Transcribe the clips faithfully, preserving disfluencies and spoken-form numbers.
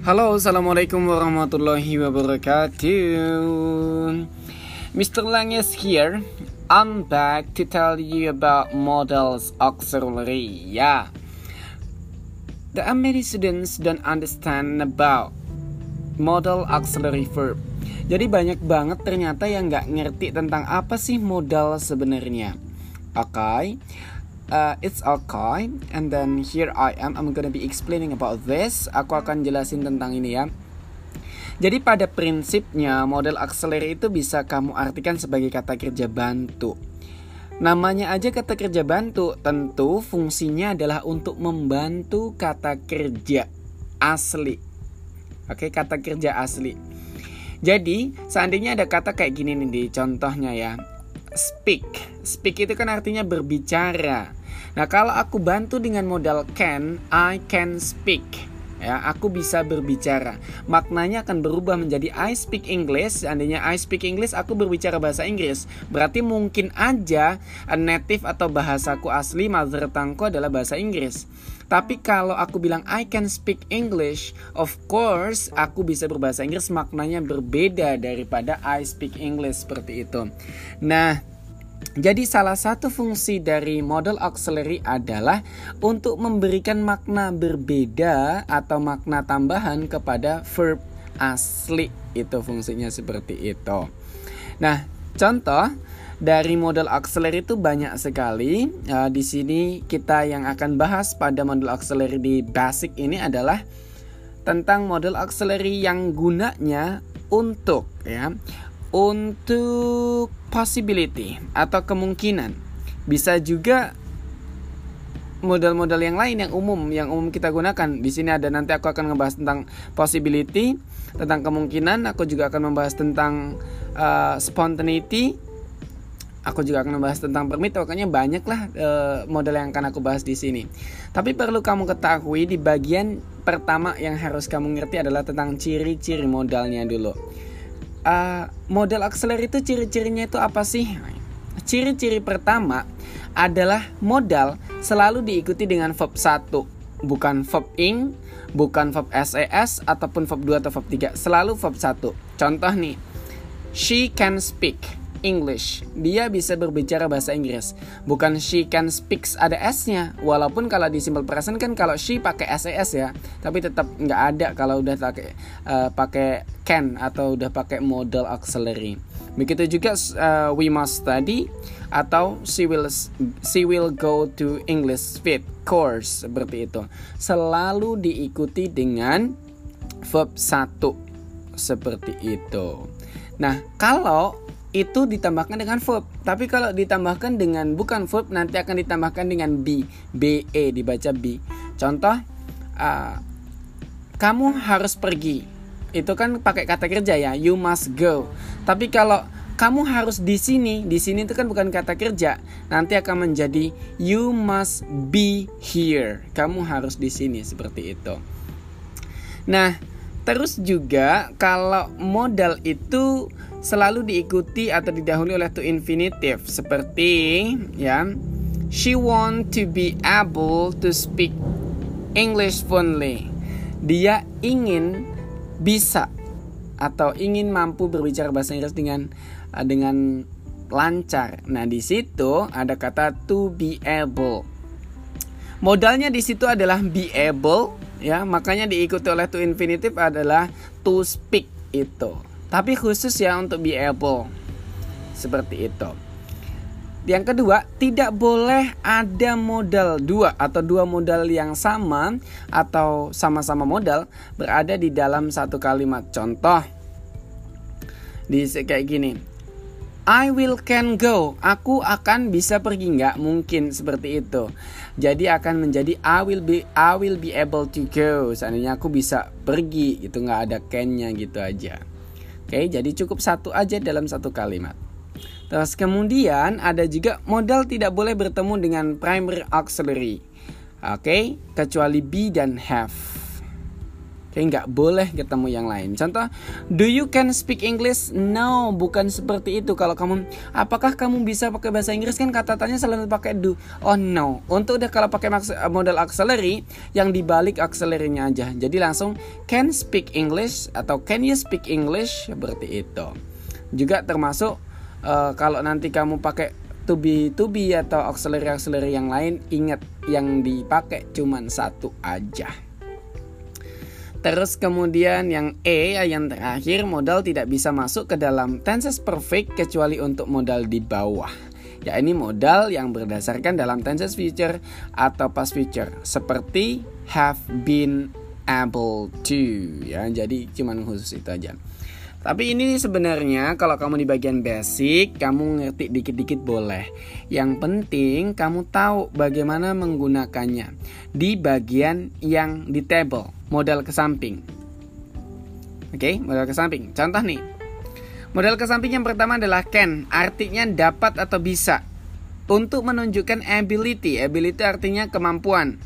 Halo, assalamualaikum warahmatullahi wabarakatuh. Mister Lang is here. I'm back to tell you about modals auxiliary. Yeah, the many students don't understand about modal auxiliary verb. Jadi banyak banget ternyata yang nggak ngerti tentang apa sih modal sebenarnya. Okay. Uh, it's okay, and then here I am. I'm gonna be explaining about this. Aku akan jelasin tentang ini ya. Jadi pada prinsipnya modal auxiliary itu bisa kamu artikan sebagai kata kerja bantu. Namanya aja kata kerja bantu, tentu fungsinya adalah untuk membantu kata kerja asli. Oke, okay, kata kerja asli. Jadi seandainya ada kata kayak gini nih di contohnya ya, speak. Speak itu kan artinya berbicara. Nah, kalau aku bantu dengan modal can, I can speak. Ya, aku bisa berbicara. Maknanya akan berubah menjadi I speak English. Seandainya I speak English, aku berbicara bahasa Inggris. Berarti mungkin aja native atau bahasaku asli, mother tongue-ku adalah bahasa Inggris. Tapi kalau aku bilang I can speak English, of course aku bisa berbahasa Inggris. Maknanya berbeda daripada I speak English seperti itu. Nah, jadi salah satu fungsi dari modal auxiliary adalah untuk memberikan makna berbeda atau makna tambahan kepada verb asli. Itu fungsinya seperti itu. Nah, contoh dari modal auxiliary itu banyak sekali. Uh, di sini kita yang akan bahas pada modal auxiliary di basic ini adalah tentang modal auxiliary yang gunanya untuk ya. Untuk possibility atau kemungkinan. Bisa juga modal-modal yang lain yang umum, yang umum kita gunakan. Di sini ada, nanti aku akan ngebahas tentang possibility, tentang kemungkinan. Aku juga akan membahas tentang uh, spontaneity. Aku juga akan membahas tentang permit. Pokoknya banyak lah uh, modal yang akan aku bahas di sini. Tapi perlu kamu ketahui di bagian pertama yang harus kamu ngerti adalah tentang ciri-ciri modalnya dulu. Uh, modal auxiliary itu ciri-cirinya itu apa sih? Ciri-ciri pertama adalah modal selalu diikuti dengan verb satu, bukan verb ing, bukan verb ses ataupun verb dua atau verb tiga, selalu verb satu. Contoh nih, she can speak English. Dia bisa berbicara bahasa Inggris. Bukan she can speaks ada S-nya. Walaupun kalau di simple present kan kalau she pakai ses ya, tapi tetap nggak ada kalau udah pakai uh, pakai can atau udah pakai modal auxiliary. Begitu juga uh, we must study atau she will she will go to English fit course, seperti itu. Selalu diikuti dengan verb satu seperti itu. Nah, kalau itu ditambahkan dengan verb. Tapi kalau ditambahkan dengan bukan verb, nanti akan ditambahkan dengan be. Be, dibaca be. Contoh, uh, kamu harus pergi. Itu kan pakai kata kerja ya, you must go. Tapi kalau kamu harus di sini, di sini itu kan bukan kata kerja. Nanti akan menjadi you must be here. Kamu harus di sini, seperti itu. Nah, terus juga kalau modal itu selalu diikuti atau didahului oleh to infinitive, seperti ya, she want to be able to speak English fluently. Dia ingin bisa atau ingin mampu berbicara bahasa Inggris dengan dengan lancar. Nah, di situ ada kata to be able. Modalnya di situ adalah be able ya, makanya diikuti oleh to infinitive adalah to speak itu. Tapi khusus ya untuk be able, seperti itu. Yang kedua, tidak boleh ada modal dua atau dua modal yang sama atau sama-sama modal berada di dalam satu kalimat. Contoh di kayak gini, I will can go. Aku akan bisa pergi, nggak mungkin seperti itu. Jadi akan menjadi I will be I will be able to go. Seandainya aku bisa pergi, itu nggak ada can-nya, gitu aja. Oke, jadi cukup satu aja dalam satu kalimat. Terus kemudian ada juga modal tidak boleh bertemu dengan primary auxiliary. Oke, kecuali be dan have. Kayak nggak boleh ketemu yang lain. Contoh, do you can speak English? No, bukan seperti itu. Kalau kamu, apakah kamu bisa pakai bahasa Inggris, kan kata-katanya selalu pakai do. Oh no, untuk udah kalau pakai modal auxiliary yang dibalik auxiliary-nya aja. Jadi langsung can speak English atau can you speak English, seperti itu. Juga termasuk uh, kalau nanti kamu pakai to be to be atau auxiliary-auxiliary yang lain, ingat yang dipakai cuman satu aja. Terus kemudian yang E, yang terakhir, modal tidak bisa masuk ke dalam tenses perfect kecuali untuk modal di bawah. Ya, ini modal yang berdasarkan dalam tenses future atau past future, seperti have been able to. Ya, jadi cuman khusus itu aja. Tapi ini sebenarnya kalau kamu di bagian basic, kamu ngerti dikit-dikit boleh. Yang penting kamu tahu bagaimana menggunakannya di bagian yang di table, modal ke samping. Oke, okay, modal ke samping. Contoh nih. Modal ke samping yang pertama adalah can, artinya dapat atau bisa. Untuk menunjukkan ability, ability artinya kemampuan.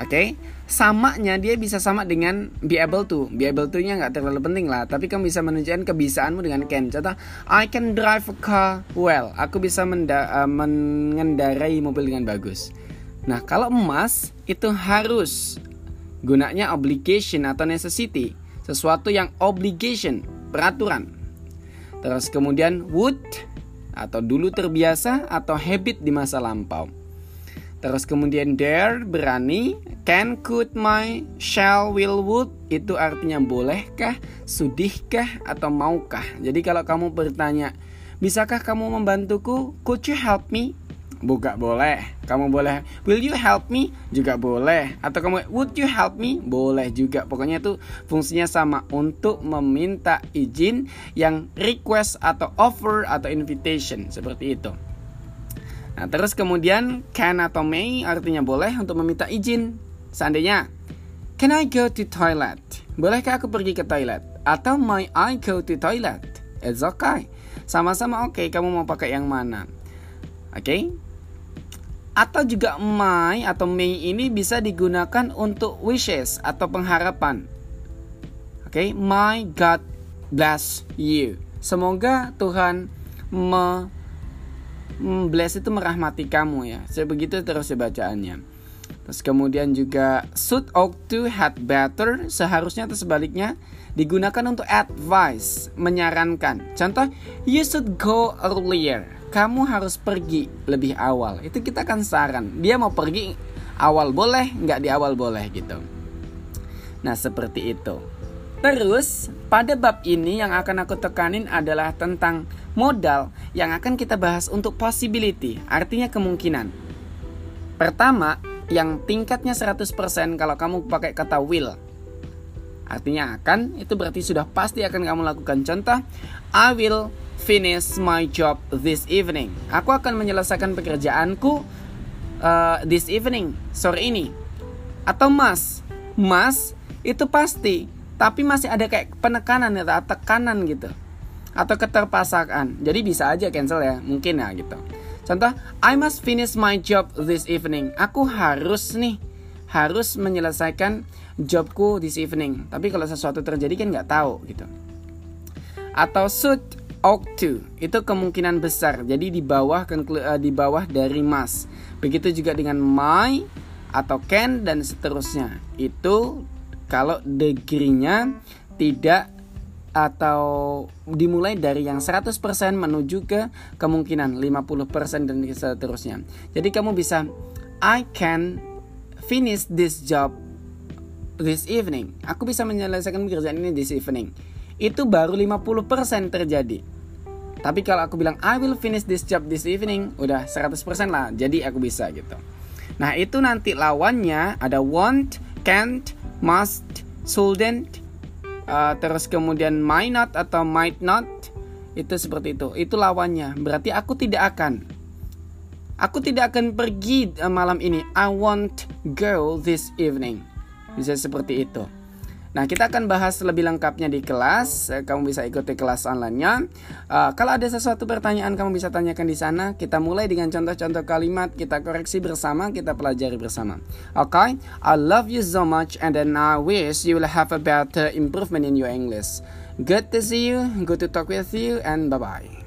Oke. Okay? Samanya dia bisa sama dengan be able to. Be able to nya gak terlalu penting lah, tapi kamu bisa menunjukkan kebisaanmu dengan can. Contoh, I can drive a car well. Aku bisa menda- mengendarai mobil dengan bagus. Nah, kalau must itu harus, gunanya obligation atau necessity, sesuatu yang obligation, peraturan. Terus kemudian would atau dulu terbiasa atau habit di masa lampau. Terus kemudian dare, berani. Can, could, might, shall, will, would, itu artinya bolehkah, sudihkah, atau maukah. Jadi kalau kamu bertanya, bisakah kamu membantuku? Could you help me? Bukan boleh. Kamu boleh. Will you help me? Juga boleh. Atau kamu would you help me? Boleh juga. Pokoknya itu fungsinya sama, untuk meminta izin yang request atau offer atau invitation, seperti itu. Nah, terus kemudian can atau may artinya boleh, untuk meminta izin. Seandainya, can I go to toilet? Bolehkah aku pergi ke toilet? Atau may I go to toilet? It's okay. Sama-sama oke, okay. Kamu mau pakai yang mana? Oke. Okay? Atau juga may atau may ini bisa digunakan untuk wishes atau pengharapan. Oke, okay? My God bless you. Semoga Tuhan me- bless itu merahmati kamu ya. Sebegitu terus bacaannya. Terus kemudian juga should, ought to, had better, seharusnya atau sebaliknya, digunakan untuk advice, menyarankan. Contoh, you should go earlier. Kamu harus pergi lebih awal. Itu kita akan saran. Dia mau pergi awal boleh, nggak di awal boleh gitu. Nah, seperti itu. Terus pada bab ini yang akan aku tekanin adalah tentang modal yang akan kita bahas untuk possibility, artinya kemungkinan. Pertama, yang tingkatnya seratus persen kalau kamu pakai kata will, artinya akan, itu berarti sudah pasti akan kamu lakukan. Contoh, I will finish my job this evening. Aku akan menyelesaikan pekerjaanku uh, this evening, sore ini. Atau must. Must itu pasti, tapi masih ada kayak penekanan atau tekanan gitu, atau keterpaksaan. Jadi bisa aja cancel ya, mungkin ya gitu. Contoh, I must finish my job this evening. Aku harus nih, harus menyelesaikan jobku this evening. Tapi kalau sesuatu terjadi kan nggak tahu gitu. Atau should, ought to, itu kemungkinan besar. Jadi di bawah di bawah dari must. Begitu juga dengan may atau can dan seterusnya. Itu kalau degree-nya tidak atau dimulai dari yang seratus persen menuju ke kemungkinan lima puluh persen dan seterusnya. Jadi kamu bisa I can finish this job this evening. Aku bisa menyelesaikan pekerjaan ini this evening. Itu baru lima puluh persen terjadi. Tapi kalau aku bilang I will finish this job this evening, udah seratus persen lah. Jadi aku bisa gitu. Nah, itu nanti lawannya ada want, can't, must, shouldn't. Uh, terus kemudian might not atau might not, itu seperti itu. Itu lawannya. Berarti aku tidak akan. Aku tidak akan pergi uh, malam ini. I won't go this evening. Bisa seperti itu. Nah, kita akan bahas lebih lengkapnya di kelas. Kamu bisa ikuti kelas online-nya. Uh, kalau ada sesuatu pertanyaan, kamu bisa tanyakan di sana. Kita mulai dengan contoh-contoh kalimat. Kita koreksi bersama, kita pelajari bersama. Okay? I love you so much and then I wish you will have a better improvement in your English. Good to see you, good to talk with you, and bye-bye.